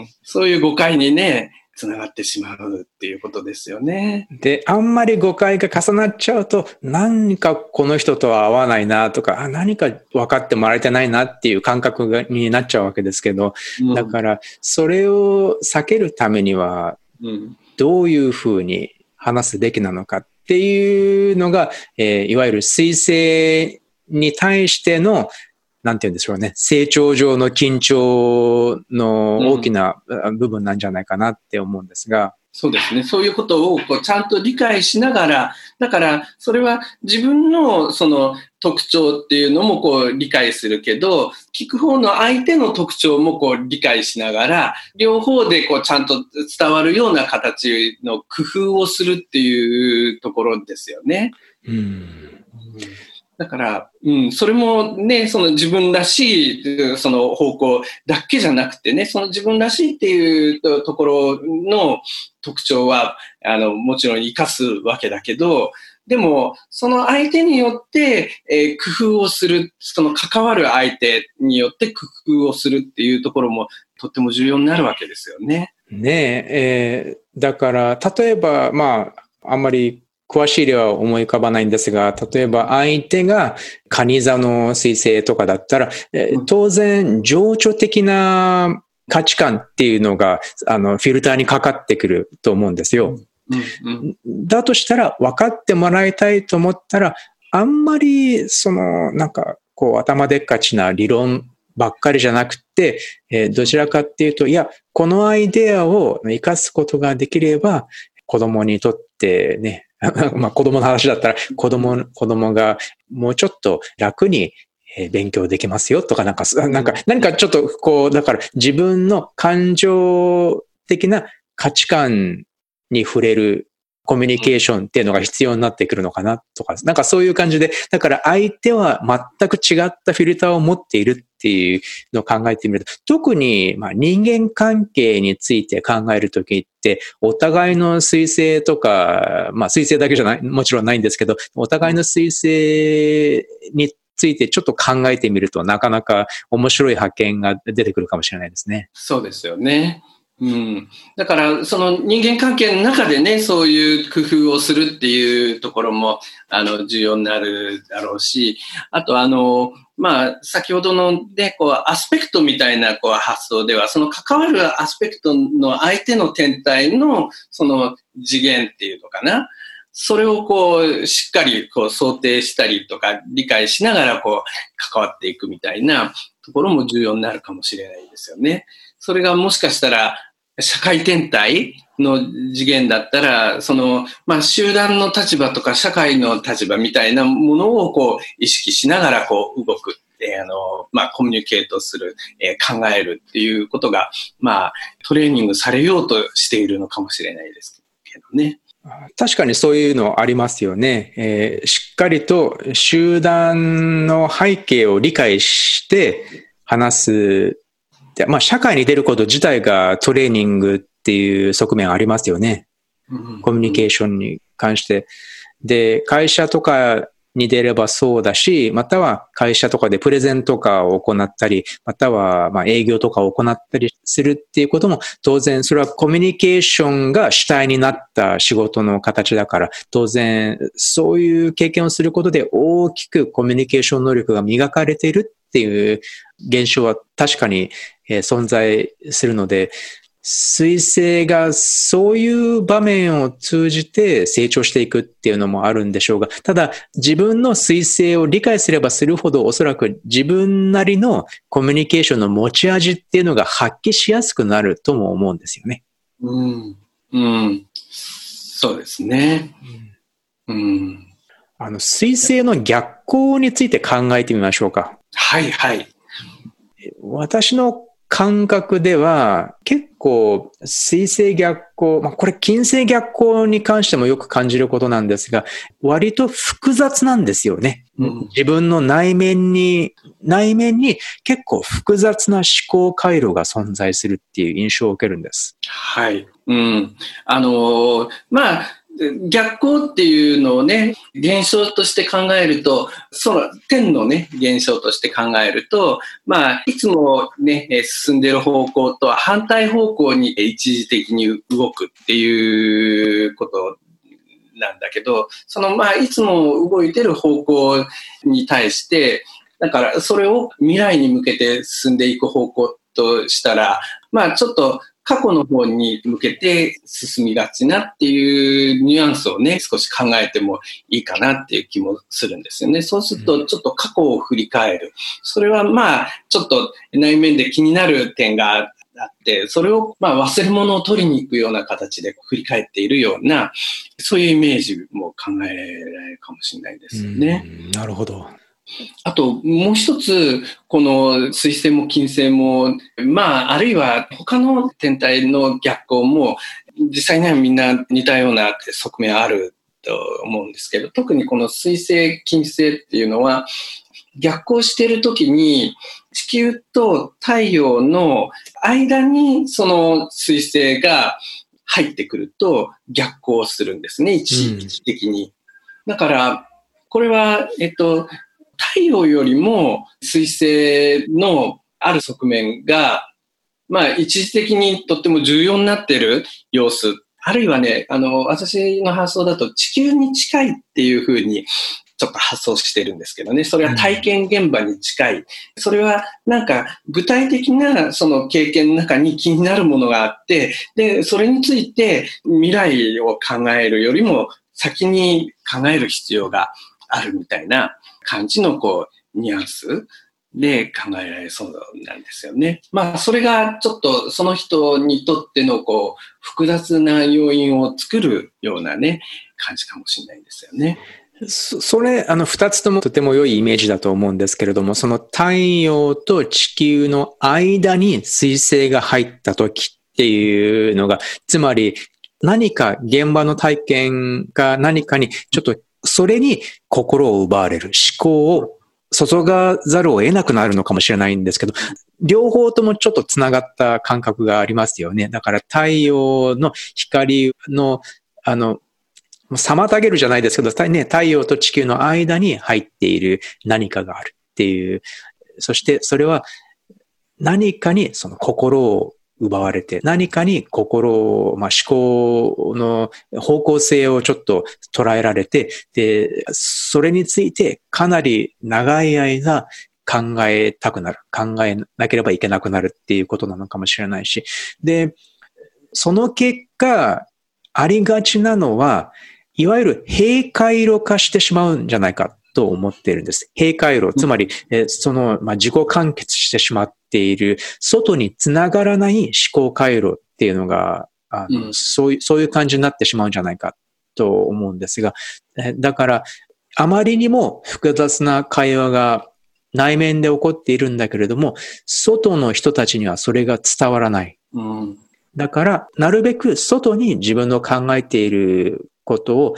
ん、そういう誤解にね、つながってしまうっていうことですよね。で、あんまり誤解が重なっちゃうと、何かこの人とは合わないなとか、あ、何か分かってもらえてないなっていう感覚がになっちゃうわけですけど、うん、だからそれを避けるためには、どういうふうに話すべきなのかっていうのが、えー、いわゆる彗星に対してのなんて言うんでしょうね。成長上の緊張の大きな部分なんじゃないかなって思うんですが。うん、そうですね。そういうことをこうちゃんと理解しながら、だからそれは自分のその特徴っていうのもこう理解するけど、聞く方の相手の特徴もこう理解しながら、両方でこうちゃんと伝わるような形の工夫をするっていうところですよね。うん。だから、うん、それもね、その自分らしい、その方向だけじゃなくてね、その自分らしいっていうところの特徴は、あの、もちろん活かすわけだけど、でも、その相手によって、えー、工夫をする、その関わる相手によって工夫をするっていうところもとっても重要になるわけですよね。ねえ、えー、だから、例えば、まあ、あんまり、詳しい例は思い浮かばないんですが、例えば相手が蟹座の彗星とかだったら、当然情緒的な価値観っていうのが、あの、フィルターにかかってくると思うんですよ。うんうん、だとしたら分かってもらいたいと思ったら、あんまりその、なんかこう頭でっかちな理論ばっかりじゃなくて、えー、どちらかっていうと、いや、このアイデアを活かすことができれば、子供にとってね、まあ子供の話だったら子供、子供がもうちょっと楽に勉強できますよとか、なんか、なんか、何かちょっとこう、だから自分の感情的な価値観に触れるコミュニケーションっていうのが必要になってくるのかなとか、なんかそういう感じで、だから相手は全く違ったフィルターを持っているっていうのを考えてみると、特にまあ人間関係について考えるときって、お互いの彗星とか、まあ彗星だけじゃない、もちろんないんですけど、お互いの彗星についてちょっと考えてみると、なかなか面白い発見が出てくるかもしれないですね。そうですよね。うん、だからその人間関係の中でね、そういう工夫をするっていうところもあの重要になるだろうし、あとあのまあ先ほどのねこうアスペクトみたいなこう発想では、その関わるアスペクトの相手の天体のその次元っていうのかな、それをこう、しっかりこう想定したりとか、理解しながらこう、関わっていくみたいなところも重要になるかもしれないですよね。それがもしかしたら、社会転体の次元だったら、その、まあ、集団の立場とか社会の立場みたいなものをこう、意識しながらこう、動く。えー、あの、まあ、コミュニケートする、えー、考えるっていうことが、まあ、トレーニングされようとしているのかもしれないですけどね。確かにそういうのありますよね。えー、しっかりと集団の背景を理解して話す。まあ、社会に出ること自体がトレーニングっていう側面ありますよね。うん、コミュニケーションに関して。で、会社とかに出ればそうだし、または会社とかでプレゼンとかを行ったり、またはまあ営業とかを行ったりするっていうことも、当然それはコミュニケーションが主体になった仕事の形だから、当然そういう経験をすることで大きくコミュニケーション能力が磨かれているっていう現象は確かに存在するので、彗星がそういう場面を通じて成長していくっていうのもあるんでしょうが、ただ自分の彗星を理解すればするほどおそらく自分なりのコミュニケーションの持ち味っていうのが発揮しやすくなるとも思うんですよね。うん。うん。そうですね。うん。うん、あの、彗星の逆行について考えてみましょうか。はいはい。私の感覚では結構水星逆行、まあ、これ金星逆行に関してもよく感じることなんですが、割と複雑なんですよね。うん、自分の内面に、内面に結構複雑な思考回路が存在するっていう印象を受けるんです。はい。うん。あのー、まあ、逆行っていうのをね、現象として考えると、その天のね、現象として考えると、まあ、いつもね、進んでいる方向とは反対方向に一時的に動くっていうことなんだけど、そのまあ、いつも動いてる方向に対して、だからそれを未来に向けて進んでいく方向としたら、まあ、ちょっと、過去の方に向けて進みがちなっていうニュアンスをね、少し考えてもいいかなっていう気もするんですよね。そうするとちょっと過去を振り返る。それはまあ、ちょっと内面で気になる点があって、それをまあ忘れ物を取りに行くような形で振り返っているような、そういうイメージも考えられるかもしれないですよね。うん、なるほど。あともう一つ、この水星も金星も、まあ、あるいは他の天体の逆行も、実際にはみんな似たような側面あると思うんですけど、特にこの水星、金星っていうのは、逆行しているときに、地球と太陽の間にその水星が入ってくると逆行するんですね、一時的に。うん、だから、これは、えっと、太陽よりも水星のある側面が、まあ一時的にとっても重要になっている様子。あるいはね、あの、私の発想だと地球に近いっていうふうにちょっと発想してるんですけどね。それは体験現場に近い。それはなんか具体的なその経験の中に気になるものがあって、で、それについて未来を考えるよりも先に考える必要があるみたいな感じのこうニュアンスで考えられそうなんですよね。まあそれがちょっとその人にとってのこう複雑な要因を作るようなね感じかもしれないですよね。そ, それあの二つともとても良いイメージだと思うんですけれども、その太陽と地球の間に彗星が入った時っていうのが、つまり何か現場の体験か何かにちょっとそれに心を奪われる、思考を注がざるを得なくなるのかもしれないんですけど、両方ともちょっとつながった感覚がありますよね。だから太陽の光の、あの、妨げるじゃないですけど、太陽と地球の間に入っている何かがあるっていう、そしてそれは何かにその心を奪われて、何かに心を、まあ、思考の方向性をちょっと捉えられて、で、それについてかなり長い間考えたくなる、考えなければいけなくなるっていうことなのかもしれないし、で、その結果、ありがちなのは、いわゆる閉回路化してしまうんじゃないかと思っているんです。閉回路、つまり、えその、まあ、自己完結してしまっている、外につながらない思考回路っていうのが、あの、うん、そういう、そういう感じになってしまうんじゃないかと思うんですが、だから、あまりにも複雑な会話が内面で起こっているんだけれども、外の人たちにはそれが伝わらない。うん、だから、なるべく外に自分の考えていることを、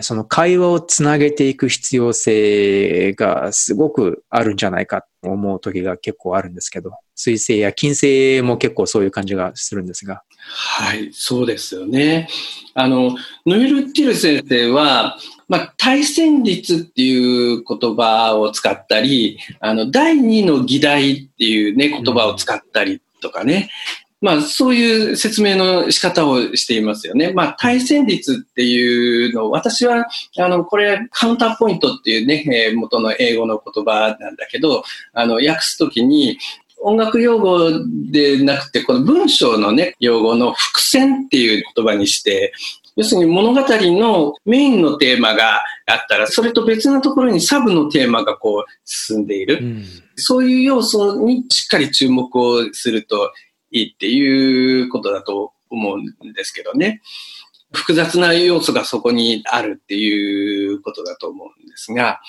その会話をつなげていく必要性がすごくあるんじゃないかと思う時が結構あるんですけど、水星や金星も結構そういう感じがするんですが。はい、そうですよね。あの、ノエル・ティル先生は、まあ、対戦率っていう言葉を使ったり、あの、第二の議題っていうね、言葉を使ったりとかね、うんまあ、そういう説明の仕方をしていますよね。まあ、対戦率っていうのを、私は、あの、これ、カウンターポイントっていうね、元の英語の言葉なんだけど、あの、訳すときに、音楽用語でなくて、この文章のね、用語の伏線っていう言葉にして、要するに物語のメインのテーマがあったら、それと別のところにサブのテーマがこう、進んでいる。うん、そういう要素にしっかり注目をすると、いいっていうことだと思うんですけどね。複雑な要素がそこにあるっていうことだと思うんですが、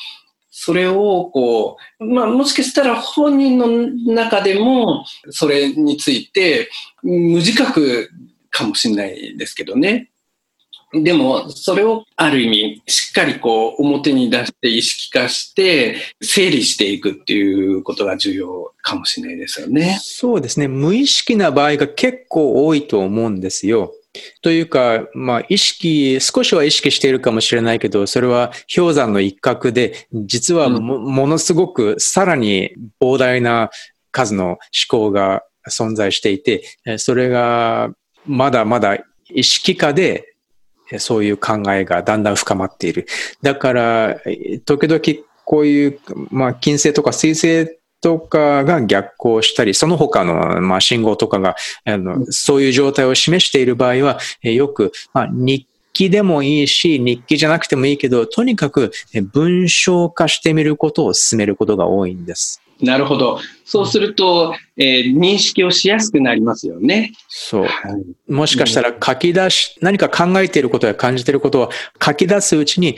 それをこう、まあもしかしたら本人の中でもそれについて無自覚かもしれないですけどね。でもそれをある意味しっかりこう表に出して意識化して整理していくっていうことが重要かもしれないですよね。そうですね。無意識な場合が結構多いと思うんですよ。というか、まあ意識、少しは意識しているかもしれないけど、それは氷山の一角で、実は も,、うん、ものすごくさらに膨大な数の思考が存在していて、それがまだまだ意識化でそういう考えがだんだん深まっている。だから、時々こういう、まあ、金星とか水星とかが逆行したり、その他の、まあ、信号とかがあの、そういう状態を示している場合は、よく、まあ、日記でもいいし、日記じゃなくてもいいけど、とにかく文章化してみることを進めることが多いんです。なるほど。そうすると、えー、認識をしやすくなりますよね。そう。はい、もしかしたら書き出し、何か考えていることや感じていることを書き出すうちに、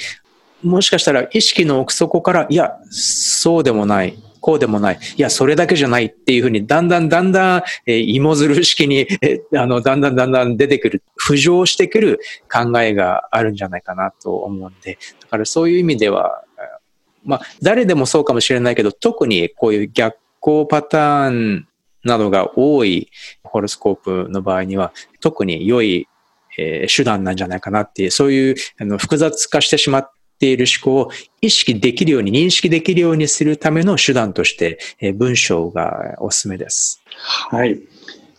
もしかしたら意識の奥底から、いや、そうでもない、こうでもない、いや、それだけじゃないっていうふうに、だんだんだんだん、えー、芋づる式に、えー、あの、だんだんだんだん出てくる、浮上してくる考えがあるんじゃないかなと思うんで、だからそういう意味では、まあ、誰でもそうかもしれないけど、特にこういう逆行パターンなどが多いホロスコープの場合には、特に良い、えー、手段なんじゃないかなっていう、そういうあの複雑化してしまっている思考を意識できるように、認識できるようにするための手段として、えー、文章がおすすめです。はい。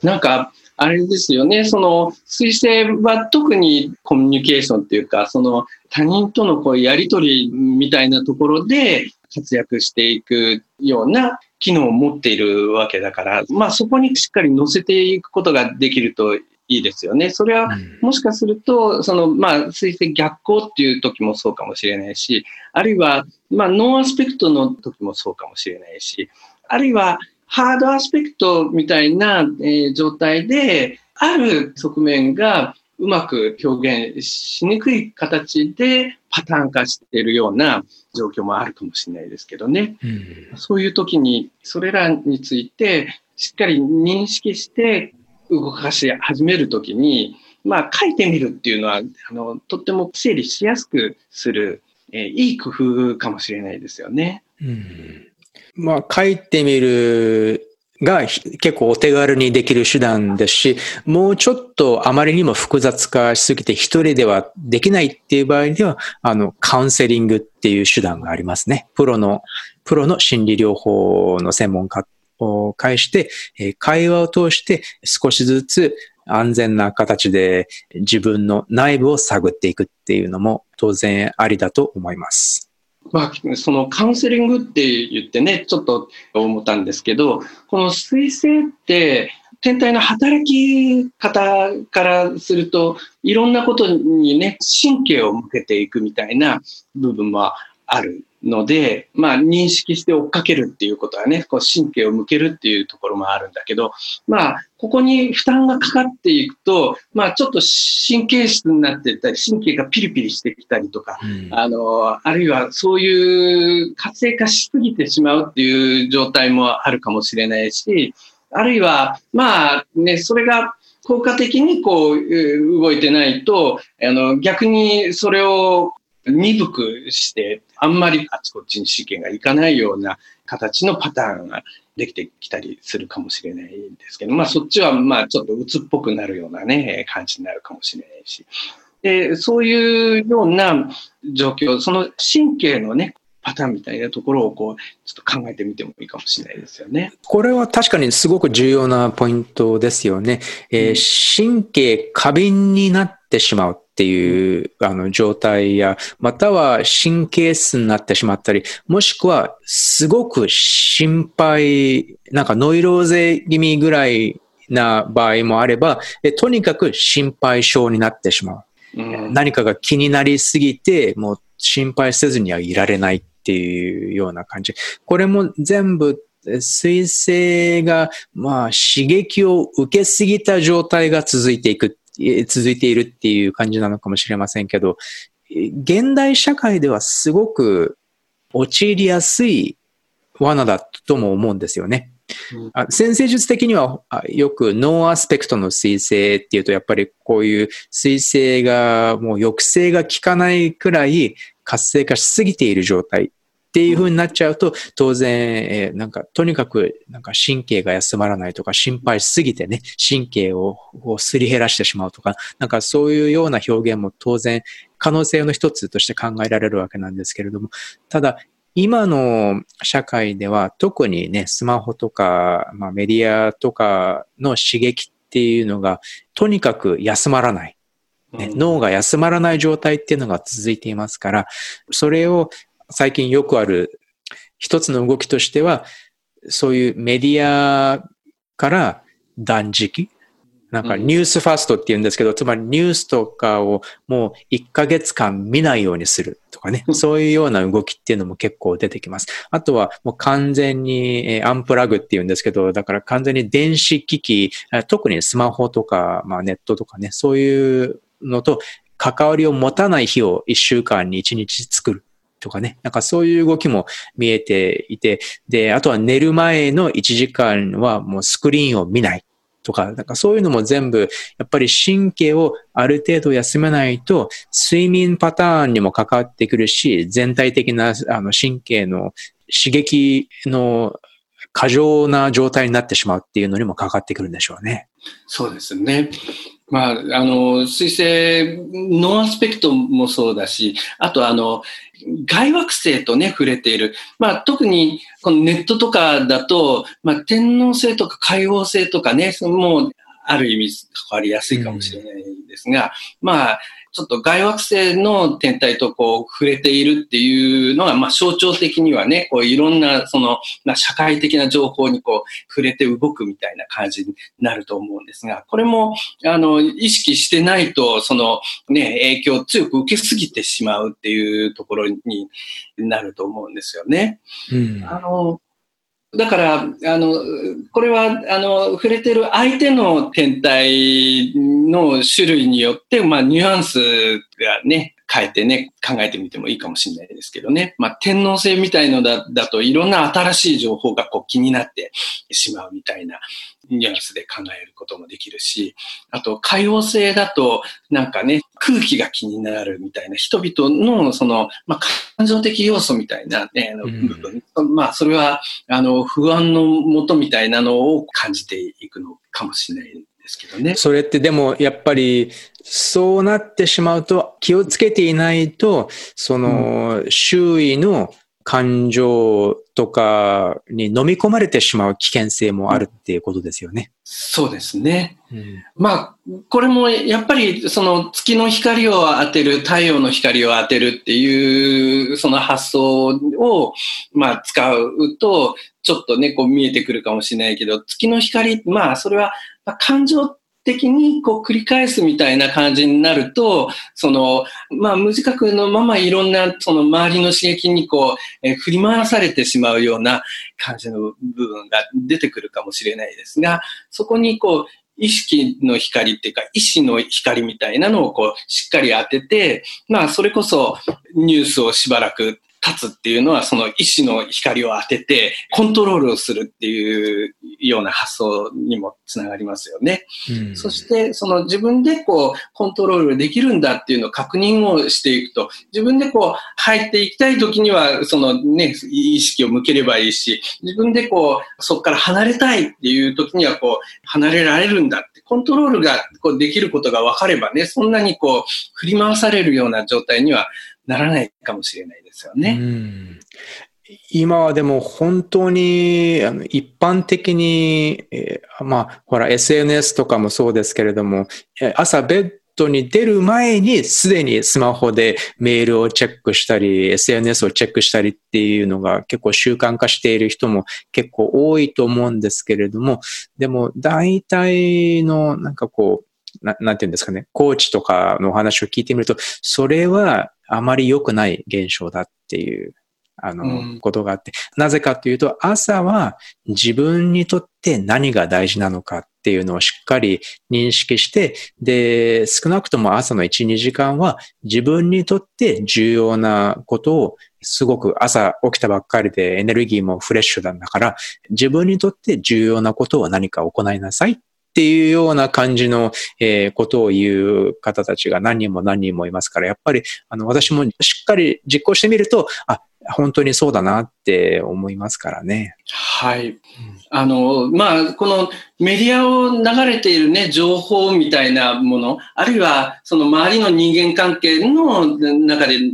なんか、あれですよね、その、水星は特にコミュニケーションというか、その、他人とのこうやりとりみたいなところで活躍していくような機能を持っているわけだから、まあそこにしっかり乗せていくことができるといいですよね。それはもしかすると、そのまあ水星逆行っていう時もそうかもしれないし、あるいはまあノンアスペクトの時もそうかもしれないし、あるいはハードアスペクトみたいな状態で、ある側面がうまく表現しにくい形でパターン化しているような状況もあるかもしれないですけどね、うん、そういう時にそれらについてしっかり認識して動かし始める時に、まあ、書いてみるっていうのはあのとっても整理しやすくする、えー、いい工夫かもしれないですよね、うん、まあ書いてみるが結構お手軽にできる手段ですし、もうちょっとあまりにも複雑化しすぎて一人ではできないっていう場合には、あの、カウンセリングっていう手段がありますね。プロの、プロの心理療法の専門家を介して、会話を通して少しずつ安全な形で自分の内部を探っていくっていうのも当然ありだと思います。まあ、そのカウンセリングって言ってね、ちょっと思ったんですけど、この水星って天体の働き方からすると、いろんなことにね、神経を向けていくみたいな部分はあるので、まあ認識して追っかけるっていうことはね、こう神経を向けるっていうところもあるんだけど、まあここに負担がかかっていくと、まあちょっと神経質になっていったり、神経がピリピリしてきたりとか、うん、あの、あるいはそういう活性化しすぎてしまうっていう状態もあるかもしれないし、あるいは、まあね、それが効果的にこう動いてないと、あの逆にそれを鈍くして、あんまりあちこちに神経がいかないような形のパターンができてきたりするかもしれないんですけど、まあそっちはまあちょっと鬱っぽくなるようなね、感じになるかもしれないし。で、そういうような状況、その神経のね、パターンみたいなところをこうちょっと考えてみてもいいかもしれないですよね。これは確かにすごく重要なポイントですよね。えー、神経過敏になってしまうっていうあの状態や、または神経質になってしまったり、もしくはすごく心配、なんかノイローゼ気味ぐらいな場合もあれば、えとにかく心配症になってしまう、うん。何かが気になりすぎて、もう心配せずにはいられない。っていうような感じ。これも全部水星がまあ刺激を受けすぎた状態が続いていく、続いているっていう感じなのかもしれませんけど、現代社会ではすごく陥りやすい罠だとも思うんですよね。うん、あ先生術的にはよくノーアスペクトの水星っていうと、やっぱりこういう水星がもう抑制が効かないくらい活性化しすぎている状態っていう風になっちゃうと、当然なんかとにかくなんか神経が休まらないとか、心配しすぎてね、神経をすり減らしてしまうとか、なんかそういうような表現も当然可能性の一つとして考えられるわけなんですけれども、ただ今の社会では特にね、スマホとか、まあ、メディアとかの刺激っていうのがとにかく休まらない。ね、脳が休まらない状態っていうのが続いていますから、それを最近よくある一つの動きとしては、そういうメディアから断食、なんかニュースファストって言うんですけど、つまりニュースとかをもういっかげつかん見ないようにするとかね、そういうような動きっていうのも結構出てきます。あとはもう完全にアンプラグって言うんですけど、だから完全に電子機器、特にスマホとか、まあ、ネットとかね、そういうのと関わりを持たない日をいっしゅうかんにいちにち作るとかね、なんかそういう動きも見えていて、で、あとは寝る前のいちじかんはもうスクリーンを見ないとか、なんかそういうのも全部やっぱり神経をある程度休めないと睡眠パターンにも関わってくるし、全体的なあの神経の刺激の過剰な状態になってしまうっていうのにも関わってくるんでしょうね。そうですね。まあ、あの、水星、ノンアスペクトもそうだし、あとあの、外惑星とね、触れている。まあ、特に、このネットとかだと、まあ、天王星とか海王星とかね、もう、ある意味、関わりやすいかもしれないですが、うん、まあ、ちょっと外惑星の天体とこう触れているっていうのが、まあ象徴的にはね、こういろんなその、まあ社会的な情報にこう触れて動くみたいな感じになると思うんですが、これも、あの、意識してないと、そのね、影響を強く受けすぎてしまうっていうところになると思うんですよね。うん、あの、だから、あの、これは、あの、触れてる相手の天体の種類によって、まあ、ニュアンスがね、変えてね、考えてみてもいいかもしれないですけどね。まあ、天王星みたいのだ、だといろんな新しい情報がこう気になってしまうみたいなニュアンスで考えることもできるし、あと、海王星だと、なんかね、空気が気になるみたいな、人々のその、まあ、感情的要素みたいなね、の部分、うん、まあ、それは、あの、不安のもとみたいなのを感じていくのかもしれないですけどね。それってでも、やっぱり、そうなってしまうと、気をつけていないと、その、周囲の感情とかに飲み込まれてしまう危険性もあるっていうことですよね。うん、そうですね。うん、まあ、これもやっぱり、その月の光を当てる、太陽の光を当てるっていう、その発想を、まあ、使うと、ちょっとね、こう見えてくるかもしれないけど、月の光、まあ、それは、まあ、感情的にこう繰り返すみたいな感じになると、その、まあ、無自覚のままいろんな、その周りの刺激にこう、えー、振り回されてしまうような感じの部分が出てくるかもしれないですが、そこにこう、意識の光っていうか、意志の光みたいなのをこう、しっかり当てて、まあ、それこそニュースをしばらく立つっていうのは、その意志の光を当てて、コントロールをするっていうような発想にもつながりますよね。うん、そして、その自分でこう、コントロールできるんだっていうのを確認をしていくと、自分でこう、入っていきたい時には、そのね、意識を向ければいいし、自分でこう、そこから離れたいっていう時には、こう、離れられるんだって、コントロールがこうできることが分かればね、そんなにこう、振り回されるような状態には、ならないかもしれないですよね。うん、今はでも本当にあの一般的に、えー、まあほら エスエヌエス とかもそうですけれども、朝ベッドに出る前にすでにスマホでメールをチェックしたり エスエヌエス をチェックしたりっていうのが結構習慣化している人も結構多いと思うんですけれども、でも大体のなんかこうな, なんていうんですかね、コーチとかのお話を聞いてみると、それはあまり良くない現象だっていう、あの、うん、ことがあって、なぜかというと、朝は自分にとって何が大事なのかっていうのをしっかり認識して、で、少なくとも朝のいち、にじかんは自分にとって重要なことを、すごく朝起きたばっかりでエネルギーもフレッシュなんだから、自分にとって重要なことを何か行いなさい。っていうような感じの、えー、ことを言う方たちが何人も何人もいますから、やっぱりあの私もしっかり実行してみると、あ、本当にそうだなって思いますからね。はい。あの、まあ、このメディアを流れているね、情報みたいなもの、あるいはその周りの人間関係の中で流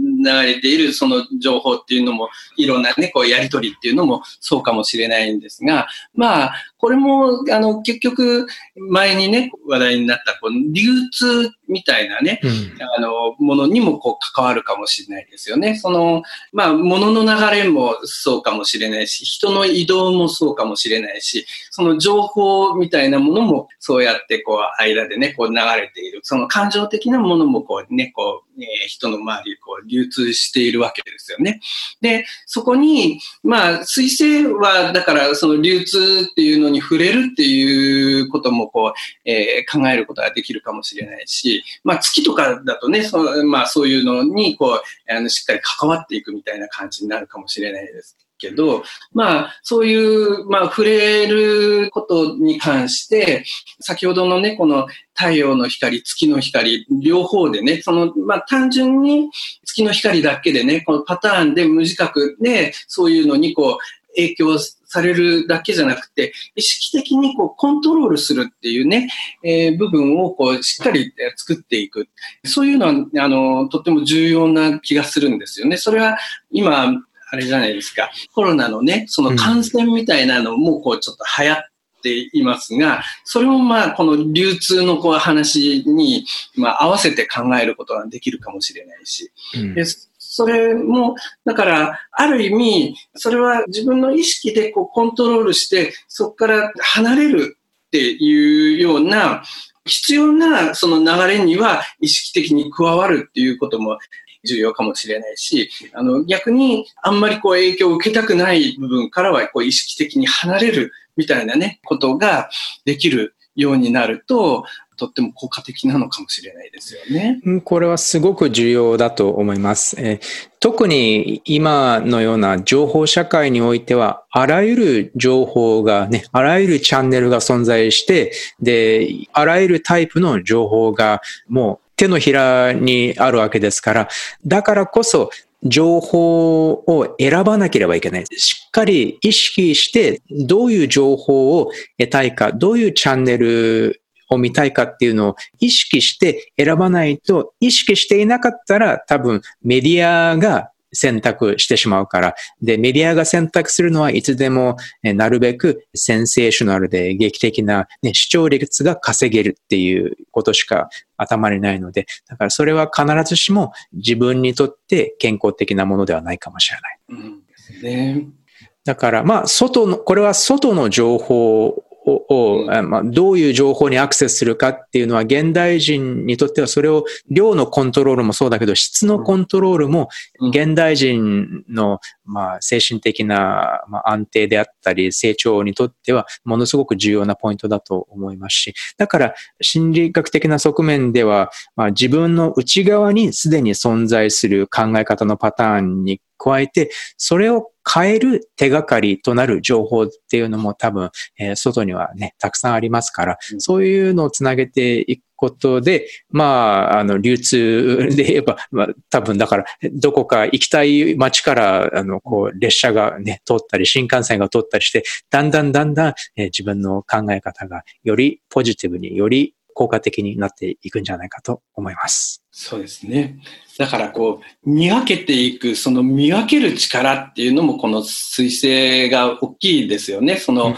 れているその情報っていうのも、いろんなね、こうやりとりっていうのもそうかもしれないんですが、まあ、これも、あの、結局、前にね、話題になった、こう、流通みたいなね、うん、あの、ものにも、こう、関わるかもしれないですよね。その、まあ、物の流れもそうかもしれないし、人の移動もそうかもしれないし、その情報みたいなものも、そうやって、こう、間でね、こう、流れている。その感情的なものも、こう、ね、こう、えー、人の周り、こう、流通しているわけですよね。で、そこに、まあ、水星は、だから、その流通っていうのに触れるっていうこともこう、えー、考えることができるかもしれないし、まあ、月とかだとね、その、まあ、そういうのにこうあのしっかり関わっていくみたいな感じになるかもしれないですけど、まあ、そういう、まあ、触れることに関して、先ほどのね、この太陽の光、月の光、両方でね、その、まあ、単純に月の光だけでね、このパターンで無自覚で、そういうのにこう、影響されるだけじゃなくて、意識的にこうコントロールするっていうね、えー、部分をこうしっかり作っていく。そういうのは、あの、とっても重要な気がするんですよね。それは今、あれじゃないですか、コロナのね、その感染みたいなのもこうちょっと流行って、うんいますが、それもまあこの流通のこう話にまあ合わせて考えることができるかもしれないし、うん、でそれもだからある意味それは自分の意識でこうコントロールしてそこから離れるっていうような必要なその流れには意識的に加わるっていうことも重要かもしれないし、あの逆にあんまりこう影響を受けたくない部分からはこう意識的に離れるみたいなね、ことができるようになると、とっても効果的なのかもしれないですよね。これはすごく重要だと思います。えー、特に今のような情報社会においては、あらゆる情報がね、あらゆるチャンネルが存在して、で、あらゆるタイプの情報がもう手のひらにあるわけですから、だからこそ、情報を選ばなければいけない。しっかり意識して、どういう情報を得たいか、どういうチャンネルを見たいかっていうのを意識して選ばないと、意識していなかったら多分メディアが選択してしまうから。で、メディアが選択するのはいつでも、えなるべくセンセーショナルで劇的な、ね、視聴率が稼げるっていうことしか頭にないので、だからそれは必ずしも自分にとって健康的なものではないかもしれない。うんですね。だから、まあ、外の、これは外の情報を、まあ、どういう情報にアクセスするかっていうのは、現代人にとってはそれを量のコントロールもそうだけど、質のコントロールも、現代人の、まあ、精神的な安定であったり、成長にとっては、ものすごく重要なポイントだと思いますし、だから、心理学的な側面では、まあ、自分の内側にすでに存在する考え方のパターンに加えて、それを変える手がかりとなる情報っていうのも多分、えー、外にはね、たくさんありますから、うん、そういうのをつなげていくことで、まあ、あの、流通で言えば、まあ、多分だから、どこか行きたい街から、あの、こう、列車がね、通ったり、新幹線が通ったりして、だんだんだんだん、えー、自分の考え方がよりポジティブに、より効果的になっていくんじゃないかと思います。そうですね。だからこう、見分けていく、その見分ける力っていうのもこの彗星が大きいですよね。その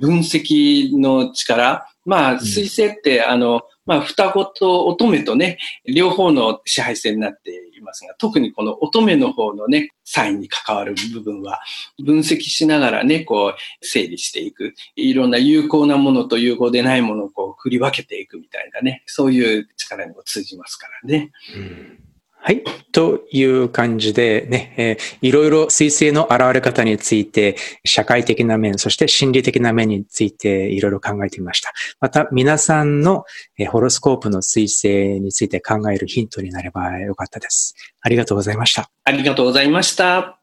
分析の力。まあ、彗星って、あの、まあ、双子と乙女とね、両方の支配性になっていますが、特にこの乙女の方のね、サインに関わる部分は、分析しながらね、こう、整理していく。いろんな有効なものと有効でないものをこう、振り分けていくみたいなね、そういう力にも通じますからね。うん、はい。という感じでね、えー、いろいろ彗星の現れ方について、社会的な面、そして心理的な面についていろいろ考えてみました。また皆さんの、えー、ホロスコープの彗星について考えるヒントになればよかったです。ありがとうございました。ありがとうございました。